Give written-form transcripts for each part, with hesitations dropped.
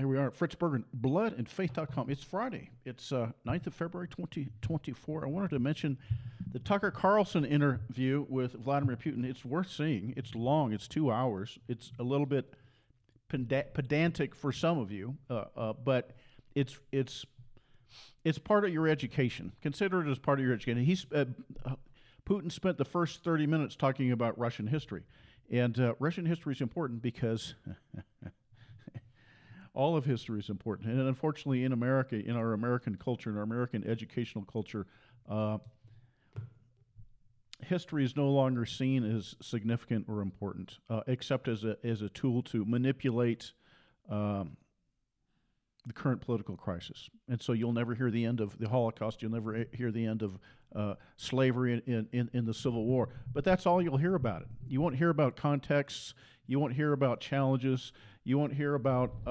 Here we are at Fritz Berggren, bloodandfaith.com. It's Friday. It's 9th of February, 2024. I wanted to mention the Tucker Carlson interview with Vladimir Putin. It's worth seeing. It's long. It's 2 hours. It's a little bit pedantic for some of you, but it's part of your education. Consider it as part of your education. Putin spent the first 30 minutes talking about Russian history, and Russian history is important because... all of history is important, and unfortunately in America, in our American culture, in our American educational culture, history is no longer seen as significant or important, except as a tool to manipulate the current political crisis. And so you'll never hear the end of the Holocaust, you'll never hear the end of slavery in the Civil War, but that's all you'll hear about it. You won't hear about contexts, you won't hear about challenges, you won't hear about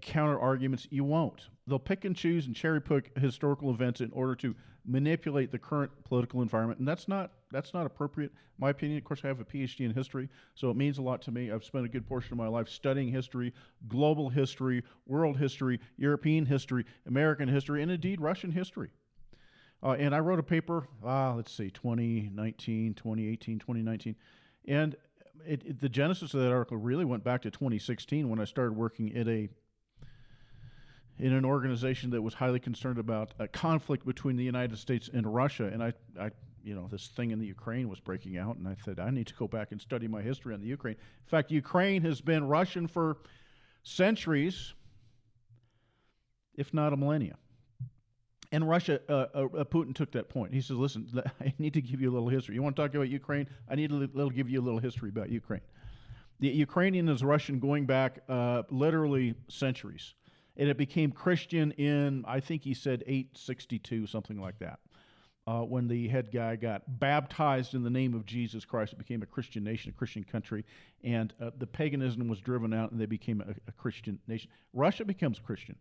counter arguments. You won't. They'll pick and choose and cherry pick historical events in order to manipulate the current political environment, and that's not appropriate, in my opinion. Of course, I have a PhD in history, so it means a lot to me. I've spent a good portion of my life studying history, global history, world history, European history, American history, and indeed Russian history. And I wrote a paper, 2019, and the genesis of that article really went back to 2016 when I started working in an organization that was highly concerned about a conflict between the United States and Russia. And I this thing in the Ukraine was breaking out, and I said, I need to go back and study my history on the Ukraine. In fact, Ukraine has been Russian for centuries, if not a millennia. And Russia, Putin took that point. He says, listen, I need to give you a little history. You want to talk about Ukraine? I need to give you a little history about Ukraine. The Ukrainian is Russian going back literally centuries. And it became Christian in, I think he said 862, something like that, when the head guy got baptized in the name of Jesus Christ. It became a Christian nation, a Christian country, and the paganism was driven out, and they became a Christian nation. Russia becomes Christian.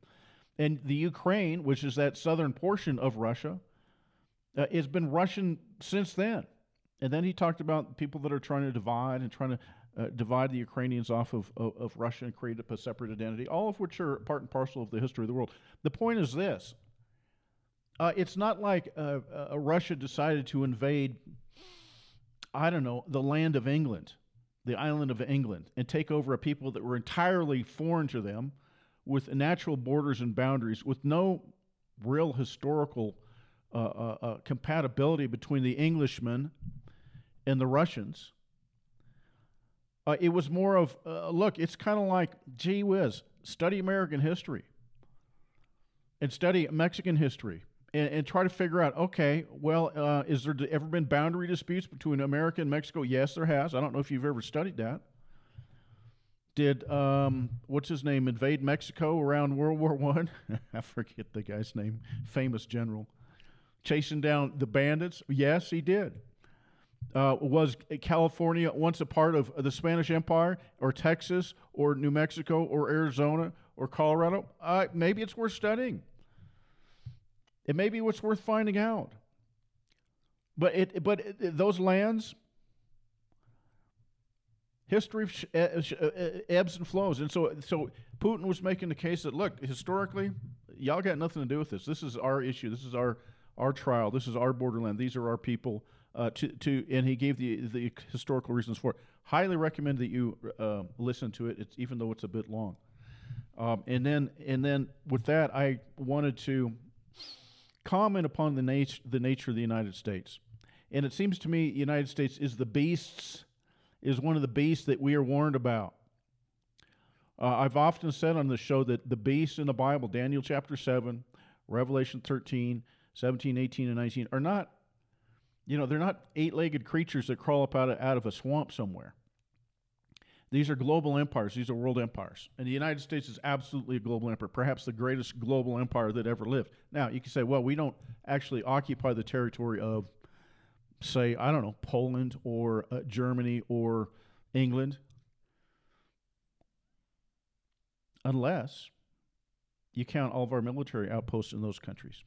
And the Ukraine, which is that southern portion of Russia, has been Russian since then. And then he talked about people that are trying to divide the Ukrainians off of Russia and create a separate identity, all of which are part and parcel of the history of the world. The point is this. It's not like Russia decided to invade, the land of England, the island of England, and take over a people that were entirely foreign to them, with natural borders and boundaries, with no real historical compatibility between the Englishmen and the Russians. It was more of, look, it's kind of like, gee whiz, study American history and study Mexican history and try to figure out, okay, well, is there ever been boundary disputes between America and Mexico? Yes, there has. I don't know if you've ever studied that. Did, invade Mexico around World War I? I forget the guy's name, famous general. Chasing down the bandits? Yes, he did. Was California once a part of the Spanish Empire, or Texas, or New Mexico, or Arizona, or Colorado? Maybe it's worth studying. It may be what's worth finding out. But those lands... history ebbs and flows, and so Putin was making the case that, look, historically, y'all got nothing to do with this. This is our issue. This is our trial. This is our borderland. These are our people. And he gave the historical reasons for it. Highly recommend that you listen to it. It's even though it's a bit long. And then with that, I wanted to comment upon the nature of the United States, and it seems to me the United States is is one of the beasts that we are warned about. I've often said on the show that the beasts in the Bible, Daniel chapter 7, Revelation 13, 17, 18, and 19, are not, they're not eight-legged creatures that crawl up out of a swamp somewhere. These are global empires. These are world empires. And the United States is absolutely a global empire, perhaps the greatest global empire that ever lived. Now, you can say, well, we don't actually occupy the territory of, say, Poland or Germany or England, unless you count all of our military outposts in those countries.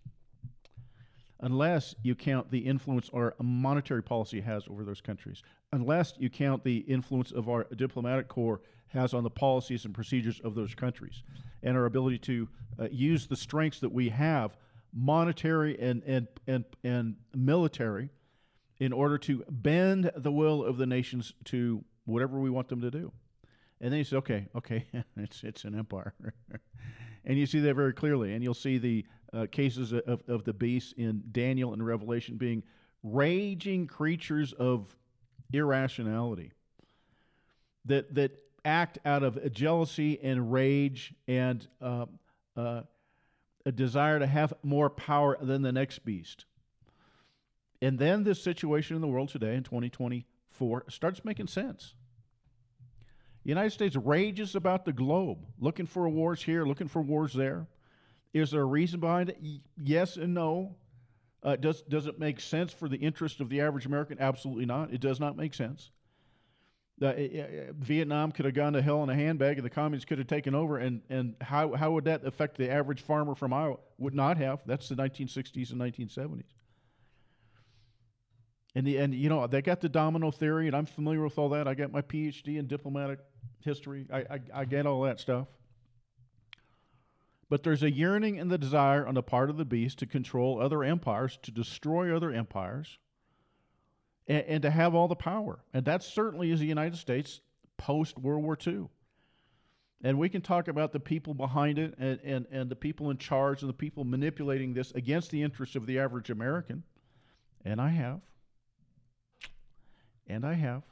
unless you count the influence our monetary policy has over those countries, unless you count the influence of our diplomatic corps has on the policies and procedures of those countries, and our ability to use the strengths that we have, monetary and military, in order to bend the will of the nations to whatever we want them to do. And then you say, okay, it's an empire. And you see that very clearly. And you'll see the cases of the beasts in Daniel and Revelation being raging creatures of irrationality that act out of jealousy and rage and a desire to have more power than the next beast. And then this situation in the world today in 2024 starts making sense. The United States rages about the globe, looking for wars here, looking for wars there. Is there a reason behind it? Yes and no. Does it make sense for the interest of the average American? Absolutely not. It does not make sense. Vietnam could have gone to hell in a handbag, and the communists could have taken over, and how would that affect the average farmer from Iowa? Would not have. That's the 1960s and 1970s. And you know, they got the domino theory, and I'm familiar with all that. I got my PhD in diplomatic history. I get all that stuff. But there's a yearning and the desire on the part of the beast to control other empires, to destroy other empires, and to have all the power. And that certainly is the United States post-World War II. And we can talk about the people behind it and the people in charge and the people manipulating this against the interests of the average American. And I have.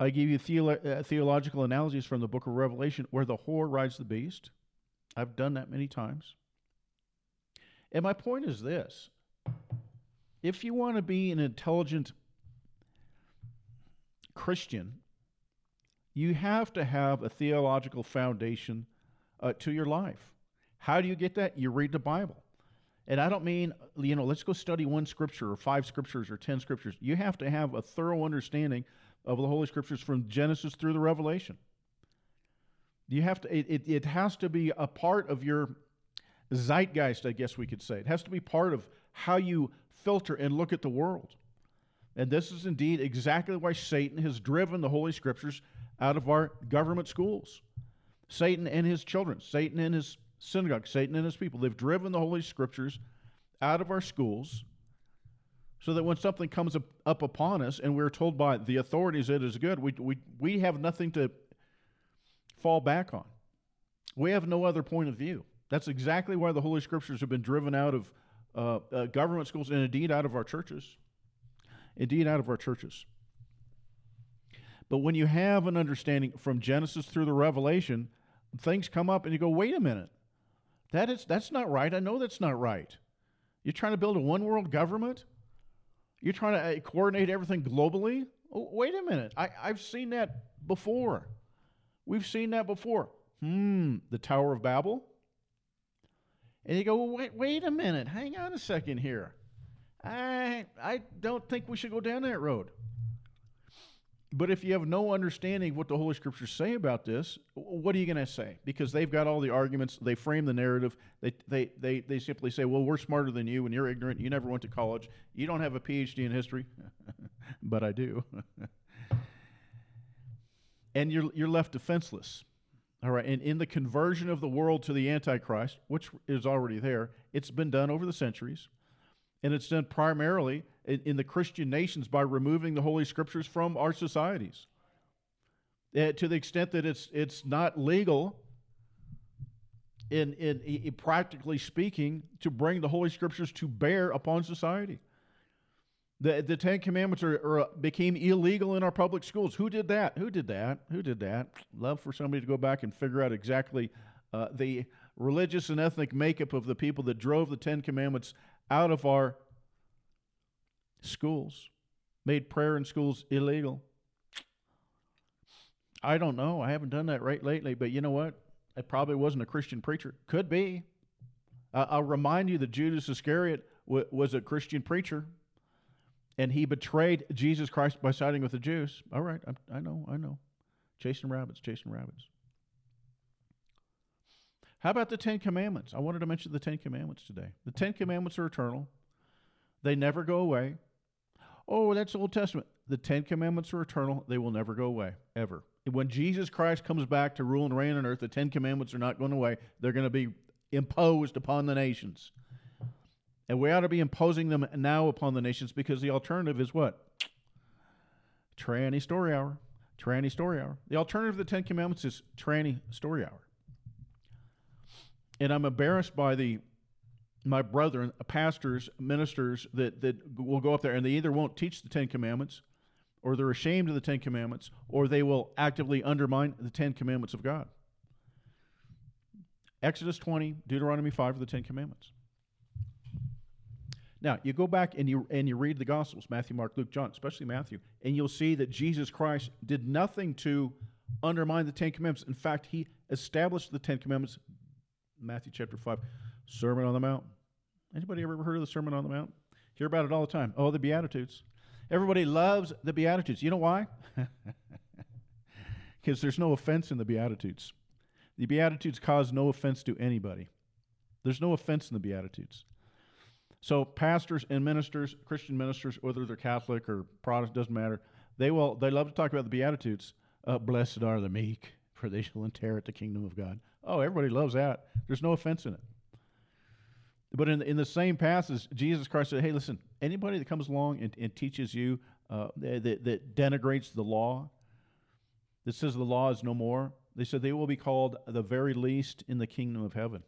I give you theological analogies from the book of Revelation where the whore rides the beast. I've done that many times. And my point is this. If you want to be an intelligent Christian, you have to have a theological foundation to your life. How do you get that? You read the Bible. And I don't mean, you know, let's go study one scripture or 5 scriptures or 10 scriptures. You have to have a thorough understanding of the Holy Scriptures from Genesis through the Revelation. You have to, it has to be a part of your zeitgeist, I guess we could say. It has to be part of how you filter and look at the world. And this is indeed exactly why Satan has driven the Holy Scriptures out of our government schools. Satan and his children, Satan and his synagogue, Satan and his people. They've driven the Holy Scriptures out of our schools so that when something comes up upon us and we're told by the authorities it is good, we have nothing to fall back on. We have no other point of view. That's exactly why the Holy Scriptures have been driven out of government schools and indeed out of our churches. But when you have an understanding from Genesis through the Revelation, things come up and you go, wait a minute. That's not right. I know that's not right. You're trying to build a one-world government? You're trying to coordinate everything globally? Oh, wait a minute. I've seen that before. We've seen that before. The Tower of Babel. And you go, well, wait a minute. Hang on a second here. I don't think we should go down that road. But if you have no understanding what the Holy Scriptures say about this, what are you going to say? Because they've got all the arguments. They frame the narrative. They simply say, well, we're smarter than you, and you're ignorant. You never went to college. You don't have a PhD in history. But I do. And you're left defenseless. All right. And in the conversion of the world to the Antichrist, which is already there, it's been done over the centuries. And it's done primarily in the Christian nations by removing the Holy Scriptures from our societies. To the extent that it's not legal, in practically speaking, to bring the Holy Scriptures to bear upon society. The Ten Commandments became illegal in our public schools. Who did that? Love for somebody to go back and figure out exactly the religious and ethnic makeup of the people that drove the Ten Commandments out of our schools, made prayer in schools illegal. I don't know. I haven't done that right lately, but you know what? It probably wasn't a Christian preacher. Could be. I'll remind you that Judas Iscariot was a Christian preacher, and he betrayed Jesus Christ by siding with the Jews. All right, I know. Chasing rabbits. How about the Ten Commandments? I wanted to mention the Ten Commandments today. The Ten Commandments are eternal. They never go away. Oh, that's Old Testament. The Ten Commandments are eternal. They will never go away, ever. When Jesus Christ comes back to rule and reign on earth, the Ten Commandments are not going away. They're going to be imposed upon the nations. And we ought to be imposing them now upon the nations, because the alternative is what? Tranny Story Hour. Tranny Story Hour. The alternative to the Ten Commandments is Tranny Story Hour. And I'm embarrassed by my brethren, pastors, ministers, that will go up there and they either won't teach the Ten Commandments, or they're ashamed of the Ten Commandments, or they will actively undermine the Ten Commandments of God. Exodus 20, Deuteronomy 5 are the Ten Commandments. Now, you go back and you read the Gospels, Matthew, Mark, Luke, John, especially Matthew, and you'll see that Jesus Christ did nothing to undermine the Ten Commandments. In fact, he established the Ten Commandments, Matthew chapter 5, Sermon on the Mount. Anybody ever heard of the Sermon on the Mount? Hear about it all the time. Oh, the Beatitudes. Everybody loves the Beatitudes. You know why? Because there's no offense in the Beatitudes. The Beatitudes cause no offense to anybody. There's no offense in the Beatitudes. So pastors and ministers, Christian ministers, whether they're Catholic or Protestant, doesn't matter. They love to talk about the Beatitudes. Blessed are the meek, for they shall inherit the kingdom of God. Oh, everybody loves that. There's no offense in it. But in the same passage, Jesus Christ said, hey, listen, anybody that comes along and teaches you, that denigrates the law, that says the law is no more, they said they will be called the very least in the kingdom of heaven.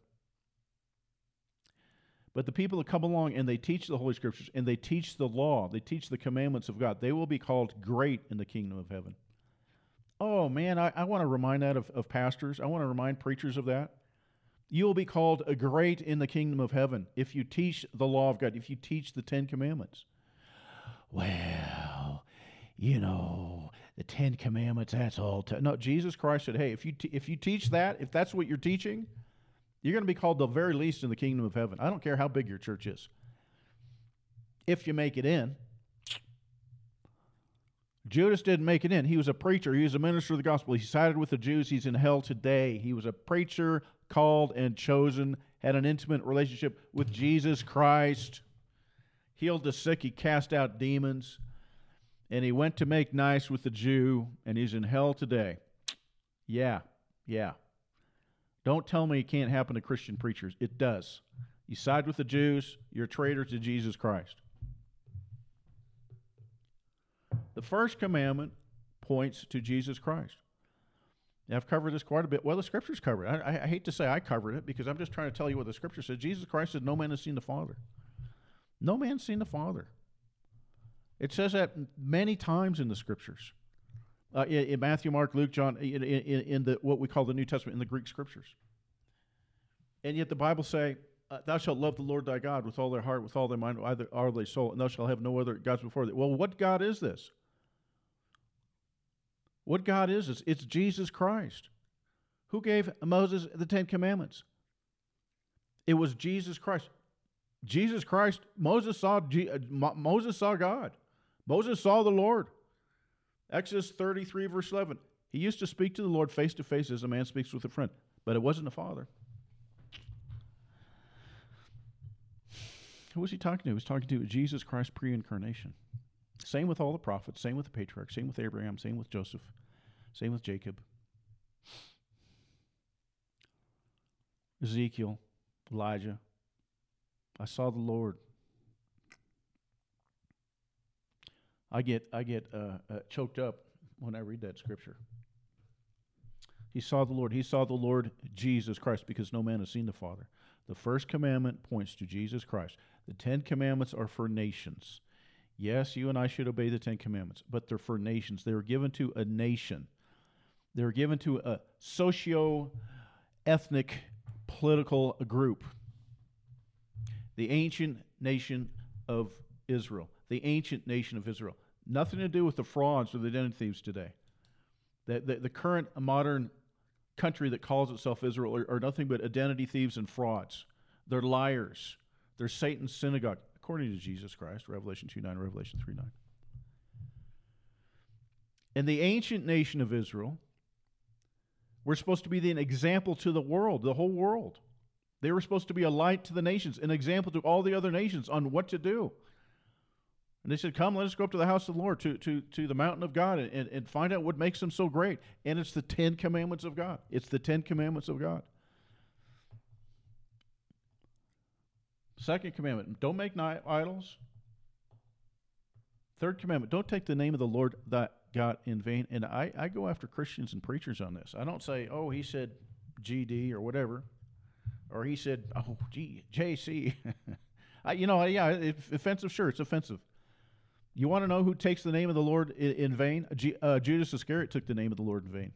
But the people that come along and they teach the Holy Scriptures and they teach the law, they teach the commandments of God, they will be called great in the kingdom of heaven. Oh, man, I want to remind that of pastors. I want to remind preachers of that. You will be called a great in the kingdom of heaven if you teach the law of God, if you teach the Ten Commandments. Well, you know, the Ten Commandments, that's all. No, Jesus Christ said, hey, if you teach that, if that's what you're teaching, you're going to be called the very least in the kingdom of heaven. I don't care how big your church is. If you make it in. Judas didn't make it in. He was a preacher. He was a minister of the gospel. He sided with the Jews. He's in hell today. He was a preacher, called and chosen, had an intimate relationship with Jesus Christ, healed the sick. He cast out demons. And he went to make nice with the Jew, and he's in hell today. Yeah. Don't tell me it can't happen to Christian preachers. It does. You side with the Jews, you're a traitor to Jesus Christ. The first commandment points to Jesus Christ. Now, I've covered this quite a bit. Well, the Scriptures covered it. I hate to say I covered it, because I'm just trying to tell you what the Scripture says. Jesus Christ said, no man has seen the Father. No man's seen the Father. It says that many times in the Scriptures. In Matthew, Mark, Luke, John, in the what we call the New Testament, in the Greek Scriptures. And yet the Bible say, thou shalt love the Lord thy God with all thy heart, with all thy mind, with all thy soul, and thou shalt have no other gods before thee. Well, what God is this? What God is this? It's Jesus Christ. Who gave Moses the Ten Commandments? It was Jesus Christ. Jesus Christ, Moses saw God. Moses saw the Lord. Exodus 33, verse 11. He used to speak to the Lord face to face as a man speaks with a friend, but it wasn't a father. Who was he talking to? He was talking to Jesus Christ pre-incarnation. Same with all the prophets, same with the patriarchs, same with Abraham, same with Joseph, same with Jacob. Ezekiel, Elijah. I saw the Lord. I get choked up when I read that Scripture. He saw the Lord. He saw the Lord Jesus Christ, because no man has seen the Father. The first commandment points to Jesus Christ. The Ten Commandments are for nations. Yes, you and I should obey the Ten Commandments, but they're for nations. They were given to a nation. They were given to a socio-ethnic political group. The ancient nation of Israel. The ancient nation of Israel. Nothing to do with the frauds or the identity thieves today. The current modern country that calls itself Israel are nothing but identity thieves and frauds. They're liars. They're Satan's synagogue, according to Jesus Christ, Revelation 2:9, Revelation 3:9. And the ancient nation of Israel We're supposed to be an example to the world, the whole world. They were supposed to be a light to the nations, an example to all the other nations on what to do. And they said, come, let us go up to the house of the Lord, to the mountain of God, and find out what makes them so great. And it's the Ten Commandments of God. It's the Ten Commandments of God. Second commandment, don't make idols. Third commandment, don't take the name of the Lord thy God in vain. And I go after Christians and preachers on this. I don't say, oh, he said GD or whatever. Or he said, oh, gee, JC. Yeah, it's offensive, sure, it's offensive. You want to know who takes the name of the Lord in vain? Judas Iscariot took the name of the Lord in vain.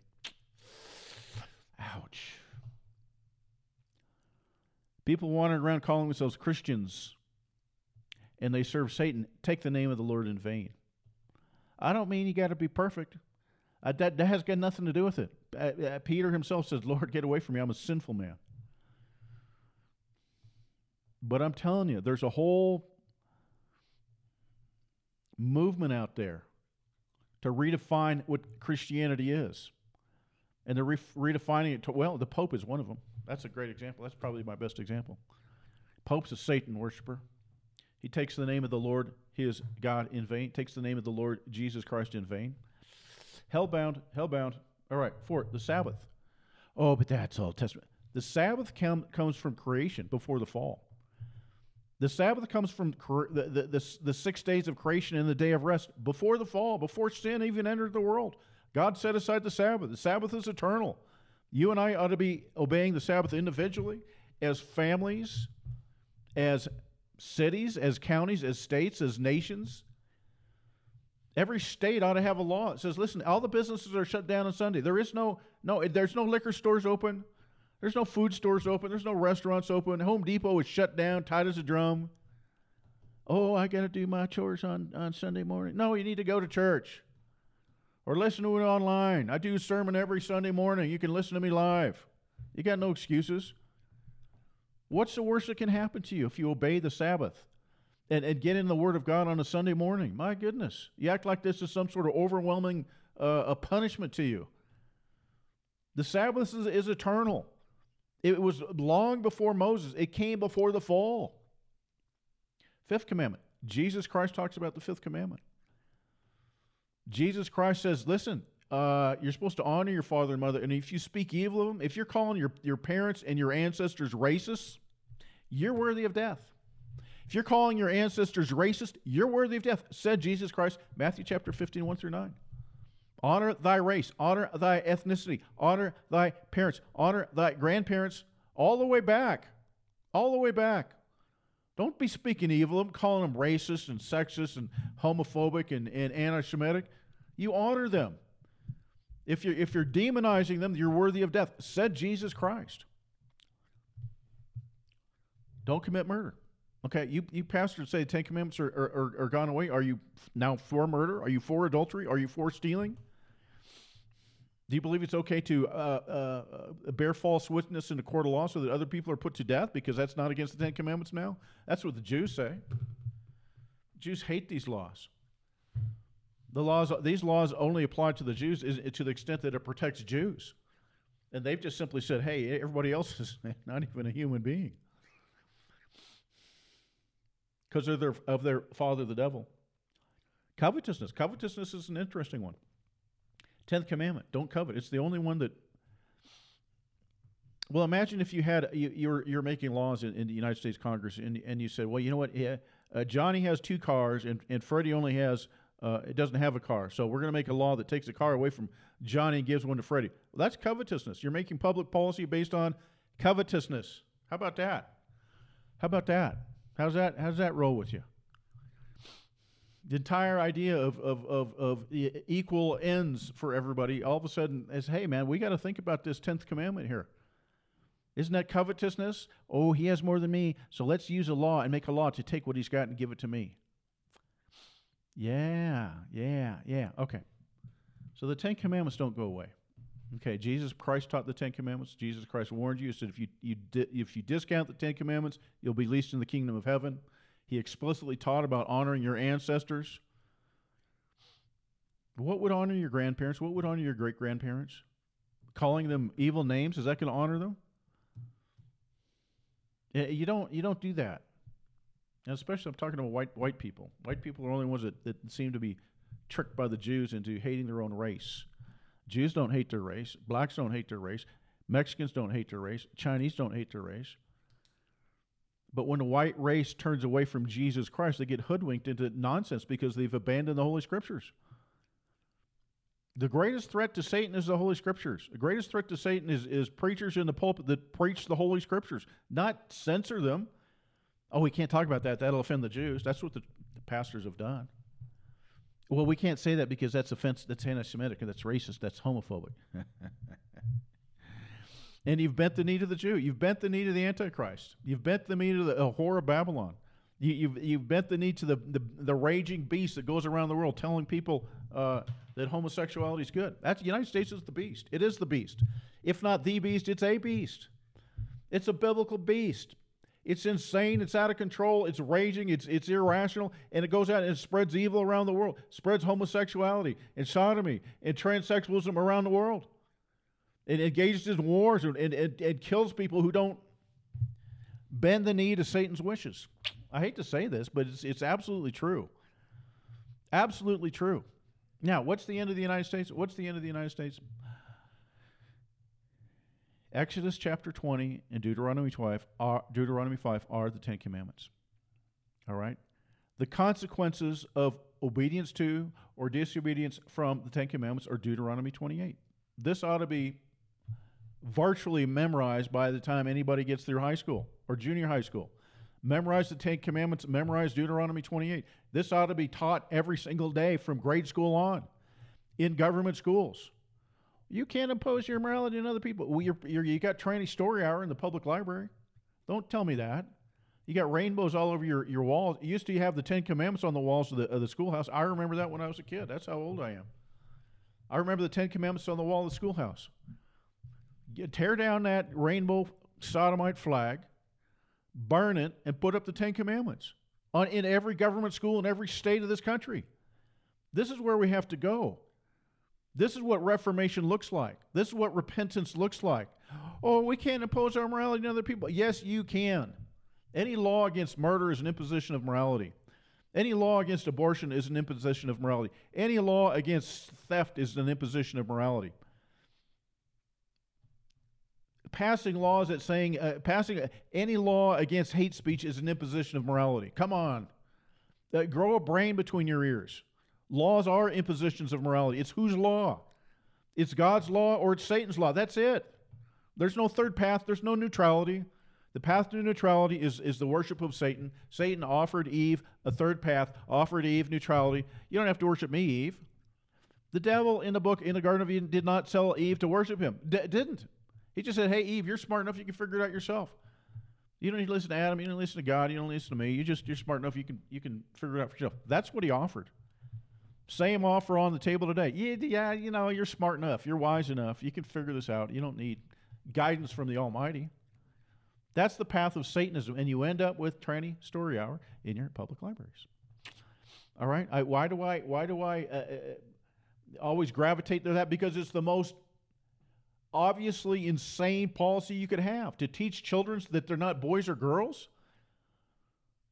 Ouch. People wandering around calling themselves Christians, and they serve Satan. Take the name of the Lord in vain. I don't mean you got to be perfect. That has got nothing to do with it. Peter himself says, Lord, get away from me. I'm a sinful man. But I'm telling you, there's a whole movement out there to redefine what Christianity is. And they're redefining it. The Pope is one of them. That's a great example. That's probably my best example. Pope's a Satan worshiper. He takes the name of the Lord, his God, in vain. Takes the name of the Lord, Jesus Christ, in vain. Hellbound. All right, fourth, the Sabbath. Oh, but that's Old Testament. The Sabbath comes from creation before the fall. The Sabbath comes from the 6 days of creation and the day of rest before the fall, before sin even entered the world. God set aside the Sabbath. The Sabbath is eternal. You and I ought to be obeying the Sabbath individually, as families, as cities, as counties, as states, as nations. Every state ought to have a law that says, listen, all the businesses are shut down on Sunday. There is there's no liquor stores open. There's no food stores open. There's no restaurants open. Home Depot is shut down, tight as a drum. Oh, I got to do my chores on Sunday morning. No, you need to go to church or listen to it online. I do a sermon every Sunday morning. You can listen to me live. You got no excuses. What's the worst that can happen to you if you obey the Sabbath and get in the Word of God on a Sunday morning? My goodness. You act like this is some sort of overwhelming a punishment to you. The Sabbath is eternal. It was long before Moses. It came before the fall. Fifth commandment. Jesus Christ talks about the fifth commandment. Jesus Christ says, listen, you're supposed to honor your father and mother, and if you speak evil of them, if you're calling your parents and your ancestors racist, you're worthy of death. If you're calling your ancestors racist, you're worthy of death, said Jesus Christ, Matthew chapter 15, 1 through 9. Honor thy race, honor thy ethnicity, honor thy parents, honor thy grandparents, all the way back. All the way back. Don't be speaking evil of them, calling them racist and sexist and homophobic and anti-Semitic. You honor them. If you're demonizing them, you're worthy of death, said Jesus Christ. Don't commit murder. Okay, you pastors say the Ten Commandments are gone away. Are you now for murder? Are you for adultery? Are you for stealing? Do you believe it's okay to bear false witness in a court of law so that other people are put to death because that's not against the Ten Commandments now? That's what the Jews say. Jews hate these laws. These laws only apply to the Jews to the extent that it protects Jews. And they've just simply said, hey, everybody else is not even a human being. Because they're of their father, the devil. Covetousness. Covetousness is an interesting one. 10th commandment, don't covet. It's the only one that... Well, imagine if you had... You're making laws in the United States Congress, and you said, well, you know what? Yeah, Johnny has 2 cars, and Freddie only has... It doesn't have a car. So we're going to make a law that takes a car away from Johnny and gives one to Freddie. Well, that's covetousness. You're making public policy based on covetousness. How about that? How's that roll with you? The entire idea of equal ends for everybody all of a sudden is, hey, man, we got to think about this 10th commandment here. Isn't that covetousness? Oh, he has more than me, so let's use a law and make a law to take what he's got and give it to me. Yeah, okay. So the 10 commandments don't go away. Okay, Jesus Christ taught the 10 commandments. Jesus Christ warned you. He said, if you discount the 10 commandments, you'll be least in the kingdom of heaven. He explicitly taught about honoring your ancestors. What would honor your grandparents? What would honor your great-grandparents? calling them evil names, is that going to honor them? You don't do that. And especially I'm talking about white people. White people are the only ones that seem to be tricked by the Jews into hating their own race. Jews don't hate their race. Blacks don't hate their race. Mexicans don't hate their race. Chinese don't hate their race. But when the white race turns away from Jesus Christ, they get hoodwinked into nonsense because they've abandoned the Holy Scriptures. The greatest threat to Satan is the Holy Scriptures. The greatest threat to Satan is preachers in the pulpit that preach the Holy Scriptures, not censor them. Oh, we can't talk about that. That'll offend the Jews. That's what the pastors have done. Well, we can't say that because that's offense. That's anti-Semitic, and that's racist. That's homophobic. And you've bent the knee to the Jew. You've bent the knee to the Antichrist. You've bent the knee to the whore of Babylon. You've bent the knee to the raging beast that goes around the world telling people that homosexuality is good. That's the United States is the beast. It is the beast. If not the beast, it's a beast. It's a biblical beast. It's insane. It's out of control. It's raging. It's irrational. And it goes out and spreads evil around the world. Spreads homosexuality and sodomy and transsexualism around the world. It engages in wars and kills people who don't bend the knee to Satan's wishes. I hate to say this, but it's absolutely true. Absolutely true. Now, what's the end of the United States? What's the end of the United States? Exodus chapter 20 and Deuteronomy 5 are the Ten Commandments. All right? The consequences of obedience to or disobedience from the Ten Commandments are Deuteronomy 28. This ought to be virtually memorized by the time anybody gets through high school or junior high school. Memorize the Ten Commandments, memorize Deuteronomy 28. This ought to be taught every single day from grade school on in government schools. You can't impose your morality on other people. Well, you got tranny story hour in the public library. Don't tell me that. You got rainbows all over your walls. You used to have the Ten Commandments on the walls of the schoolhouse. I remember that when I was a kid. That's how old I am. I remember the Ten Commandments on the wall of the schoolhouse. You tear down that rainbow sodomite flag, burn it, and put up the Ten Commandments in every government school in every state of this country. This is where we have to go. This is what reformation looks like. This is what repentance looks like. Oh, we can't impose our morality on other people. Yes, you can. Any law against murder is an imposition of morality. Any law against abortion is an imposition of morality. Any law against theft is an imposition of morality. Passing laws that saying, any law against hate speech is an imposition of morality. Come on. Grow a brain between your ears. Laws are impositions of morality. It's whose law? It's God's law or it's Satan's law. That's it. There's no third path. There's no neutrality. The path to neutrality is the worship of Satan. Satan offered Eve a third path, offered Eve neutrality. You don't have to worship me, Eve. The devil in the book, in the Garden of Eden, did not tell Eve to worship him. Didn't. He just said, hey, Eve, you're smart enough you can figure it out yourself. You don't need to listen to Adam. You don't listen to God. You don't listen to me. You're smart enough you can figure it out for yourself. That's what he offered. Same offer on the table today. Yeah, you know, you're smart enough. You're wise enough. You can figure this out. You don't need guidance from the Almighty. That's the path of Satanism, and you end up with tranny story hour in your public libraries. All right, why do I always gravitate to that? Because it's the most obviously insane policy you could have to teach children that they're not boys or girls.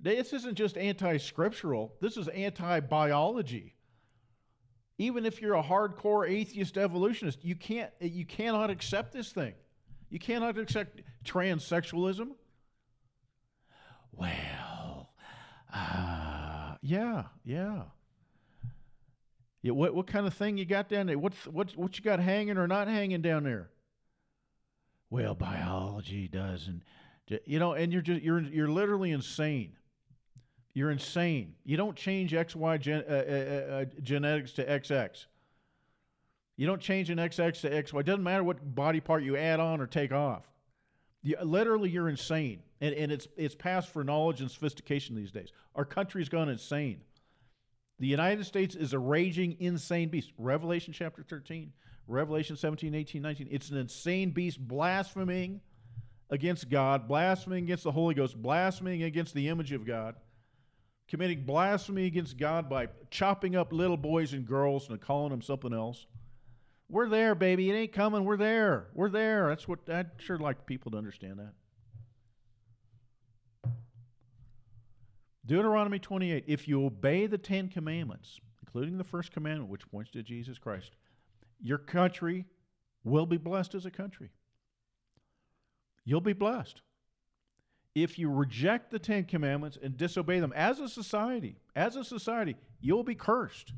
This isn't just anti-scriptural. This is anti-biology. Even if you're a hardcore atheist evolutionist, you cannot accept this thing. You cannot accept transsexualism. Well, yeah. What kind of thing you got down there? What you got hanging or not hanging down there? Well, biology doesn't. You know, and you're literally insane. You're insane. You don't change XY genetics to XX. You don't change an XX to XY. It doesn't matter what body part you add on or take off. Literally, you're insane. And it's passed for knowledge and sophistication these days. Our country's gone insane. The United States is a raging, insane beast. Revelation chapter 13, Revelation 17, 18, 19. It's an insane beast blaspheming against God, blaspheming against the Holy Ghost, blaspheming against the image of God, committing blasphemy against God by chopping up little boys and girls and calling them something else. We're there, baby. It ain't coming. We're there. We're there. That's what I'd sure like people to understand that. Deuteronomy 28. If you obey the 10 Commandments, including the first commandment, which points to Jesus Christ, your country will be blessed as a country. You'll be blessed. If you reject the 10 Commandments and disobey them as a society, you'll be cursed.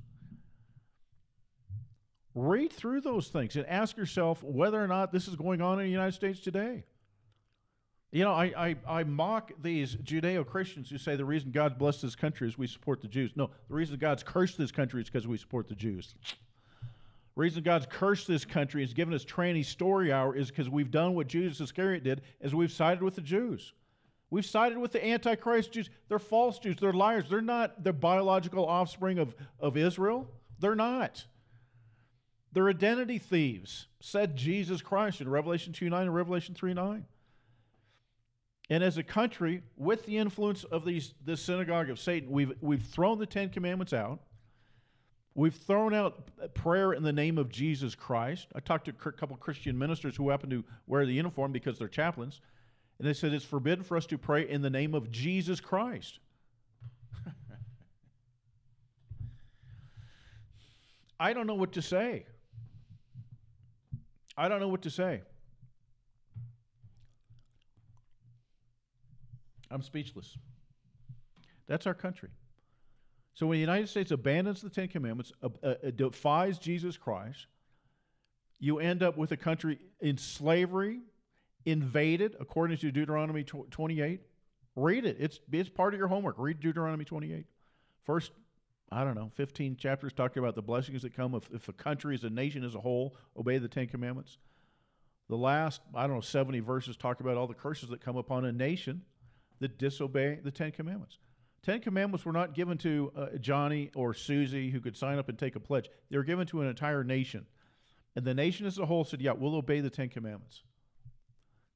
Read through those things and ask yourself whether or not this is going on in the United States today. You know, I mock these Judeo-Christians who say the reason God blessed this country is we support the Jews. No, the reason God's cursed this country is because we support the Jews. The reason God's cursed this country and has given us tranny story hour is because we've done what Judas Iscariot did, is we've sided with the Jews. We've sided with the Antichrist Jews. They're false Jews. They're liars. They're not the biological offspring of Israel. They're not. They're identity thieves, said Jesus Christ in Revelation 2:9 and Revelation 3:9. And as a country, with the influence of this synagogue of Satan, we've thrown the 10 Commandments out. We've thrown out prayer in the name of Jesus Christ. I talked to a couple of Christian ministers who happen to wear the uniform because they're chaplains. And they said, it's forbidden for us to pray in the name of Jesus Christ. I don't know what to say. I don't know what to say. I'm speechless. That's our country. So when the United States abandons the 10 Commandments, defies Jesus Christ, you end up with a country in slavery, invaded, according to Deuteronomy 28. Read it. It's part of your homework. Read Deuteronomy 28. First, 15 chapters talking about the blessings that come if a country, as a nation as a whole, obey the 10 Commandments. The last, 70 verses talk about all the curses that come upon a nation that disobey the 10 Commandments. 10 Commandments were not given to Johnny or Susie who could sign up and take a pledge. They were given to an entire nation. And the nation as a whole said, yeah, we'll obey the 10 Commandments.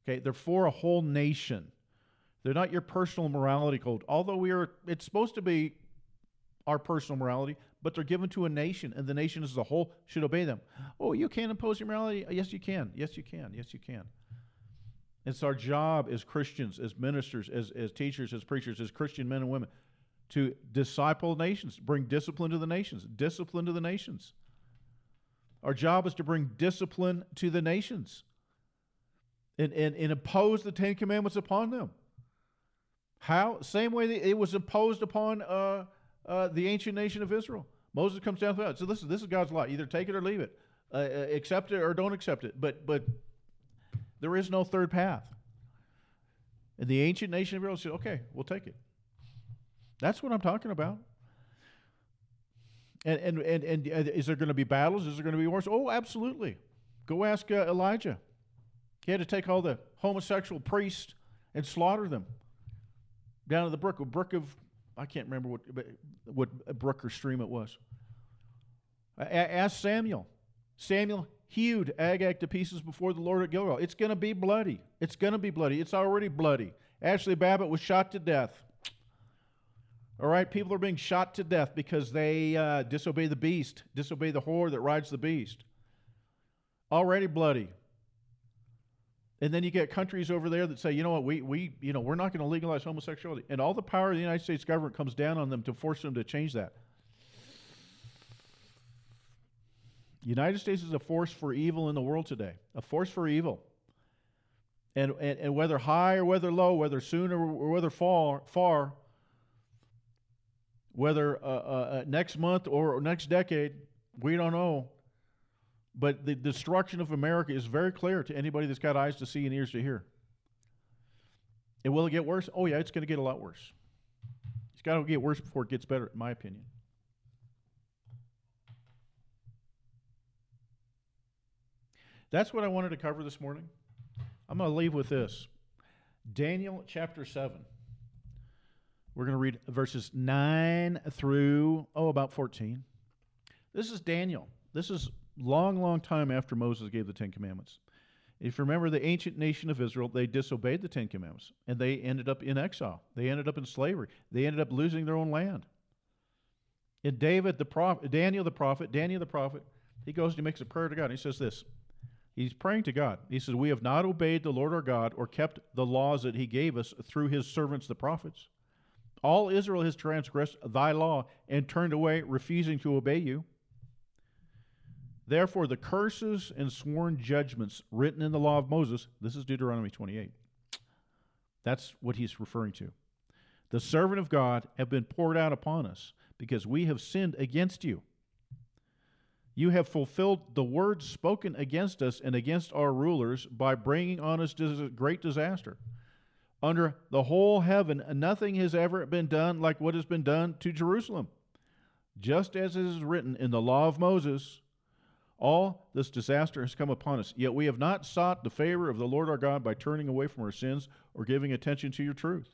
Okay, they're for a whole nation. They're not your personal morality code. Although it's supposed to be our personal morality, but they're given to a nation, and the nation as a whole should obey them. Oh, you can't impose your morality? Yes, you can. Yes, you can. Yes, you can. It's our job as Christians, as ministers, as teachers, as preachers, as Christian men and women, to disciple nations, bring discipline to the nations, discipline to the nations. Our job is to bring discipline to the nations and impose the 10 Commandments upon them. How? Same way it was imposed upon the ancient nation of Israel. Moses comes down throughout. So listen, this is God's law. Either take it or leave it. Accept it or don't accept it. But there is no third path. And the ancient nation of Israel said, okay, we'll take it. That's what I'm talking about. And is there going to be battles? Is there going to be wars? Oh, absolutely. Go ask Elijah. He had to take all the homosexual priests and slaughter them down to the brook. A brook of, I can't remember what brook or stream it was. Ask Samuel. Samuel hewed Agag to pieces before the Lord at Gilgal. It's going to be bloody. It's going to be bloody. It's already bloody. Ashley Babbitt was shot to death. All right, people are being shot to death because they disobey the beast, disobey the whore that rides the beast. Already bloody. And then you get countries over there that say, you know what, we're not going to legalize homosexuality. And all the power of the United States government comes down on them to force them to change that. The United States is a force for evil in the world today, a force for evil. And whether high or whether low, whether soon or whether far, whether next month or next decade, we don't know. But the destruction of America is very clear to anybody that's got eyes to see and ears to hear. And will it get worse? Oh, yeah, it's going to get a lot worse. It's got to get worse before it gets better, in my opinion. That's what I wanted to cover this morning. I'm going to leave with this. Daniel chapter 7. We're going to read verses 9 through, about 14. This is Daniel. This is long, long time after Moses gave the 10 Commandments. If you remember the ancient nation of Israel, they disobeyed the 10 Commandments, and they ended up in exile. They ended up in slavery. They ended up losing their own land. And Daniel the prophet, He goes and he makes a prayer to God. And he says this. He's praying to God. He says, we have not obeyed the Lord our God or kept the laws that he gave us through his servants, the prophets. All Israel has transgressed thy law and turned away, refusing to obey you. Therefore, the curses and sworn judgments written in the law of Moses, this is Deuteronomy 28. That's what he's referring to. The servant of God have been poured out upon us because we have sinned against you. You have fulfilled the words spoken against us and against our rulers by bringing on us great disaster. Under the whole heaven, nothing has ever been done like what has been done to Jerusalem. Just as it is written in the law of Moses, all this disaster has come upon us. Yet we have not sought the favor of the Lord our God by turning away from our sins or giving attention to your truth.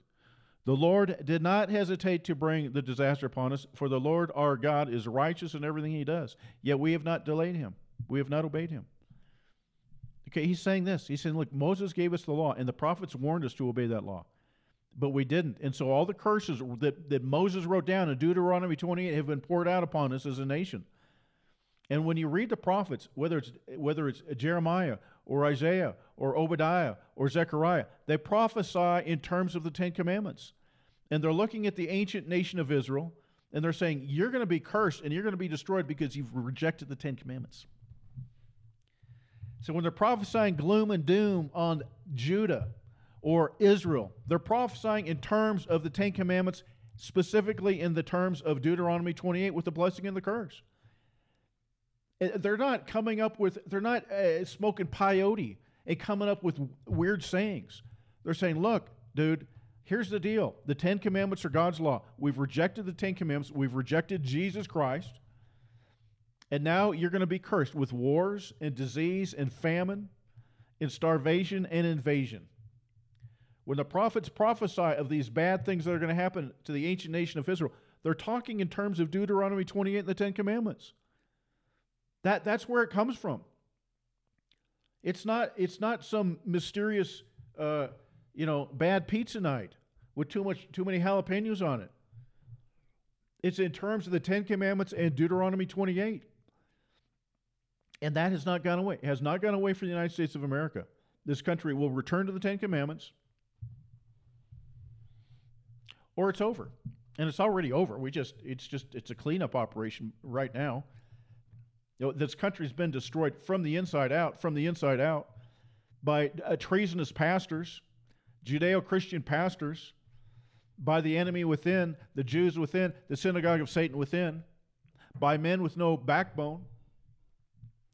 The Lord did not hesitate to bring the disaster upon us, for the Lord our God is righteous in everything he does. Yet we have not delayed him. We have not obeyed him. Okay, he's saying this. He's saying, look, Moses gave us the law, and the prophets warned us to obey that law. But we didn't. And so all the curses that Moses wrote down in Deuteronomy 28 have been poured out upon us as a nation. And when you read the prophets, whether it's Jeremiah or Isaiah or Obadiah or Zechariah, they prophesy in terms of the Ten Commandments. And they're looking at the ancient nation of Israel, and they're saying, you're going to be cursed and you're going to be destroyed because you've rejected the Ten Commandments. So when they're prophesying gloom and doom on Judah or Israel, they're prophesying in terms of the Ten Commandments, specifically in the terms of Deuteronomy 28 with the blessing and the curse. They're not coming up with, they're not smoking peyote and coming up with weird sayings. They're saying, look, dude, here's the deal. The Ten Commandments are God's law. We've rejected the Ten Commandments. We've rejected Jesus Christ. And now you're going to be cursed with wars and disease and famine and starvation and invasion. When the prophets prophesy of these bad things that are going to happen to the ancient nation of Israel, they're talking in terms of Deuteronomy 28 and the Ten Commandments. That's where it comes from. It's not some mysterious bad pizza night with too many jalapenos on it. It's in terms of the Ten Commandments and Deuteronomy 28. And that has not gone away. It has not gone away for the United States of America. This country will return to the Ten Commandments, or it's over. And it's already over. It's a cleanup operation right now. You know, this country's been destroyed from the inside out, by treasonous pastors, Judeo-Christian pastors, by the enemy within, the Jews within, the synagogue of Satan within, by men with no backbone.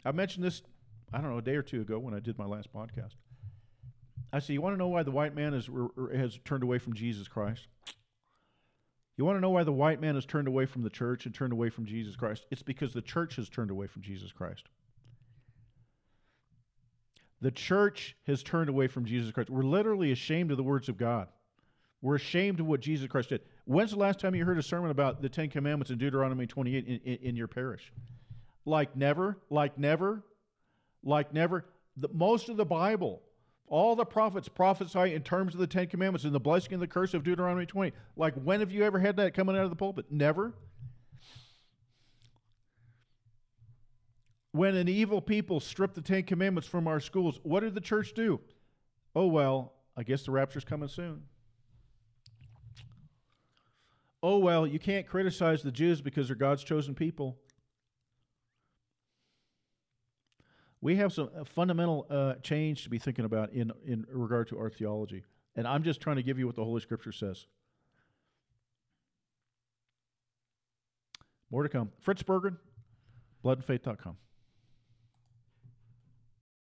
I mentioned this, a day or two ago when I did my last podcast. I said, you want to know why the white man has turned away from Jesus Christ? You want to know why the white man has turned away from the church and turned away from Jesus Christ? It's because the church has turned away from Jesus Christ. The church has turned away from Jesus Christ. We're literally ashamed of the words of God. We're ashamed of what Jesus Christ did. When's the last time you heard a sermon about the Ten Commandments in Deuteronomy 28 in your parish? Like never. Most of the Bible, all the prophets prophesy in terms of the Ten Commandments and the blessing and the curse of Deuteronomy 20. Like, when have you ever had that coming out of the pulpit? Never. When an evil people strip the Ten Commandments from our schools, what did the church do? Oh, well, I guess the rapture's coming soon. Oh, well, you can't criticize the Jews because they're God's chosen people. We have some fundamental change to be thinking about in regard to our theology. And I'm just trying to give you what the Holy Scripture says. More to come. Fritz Berggren, bloodandfaith.com.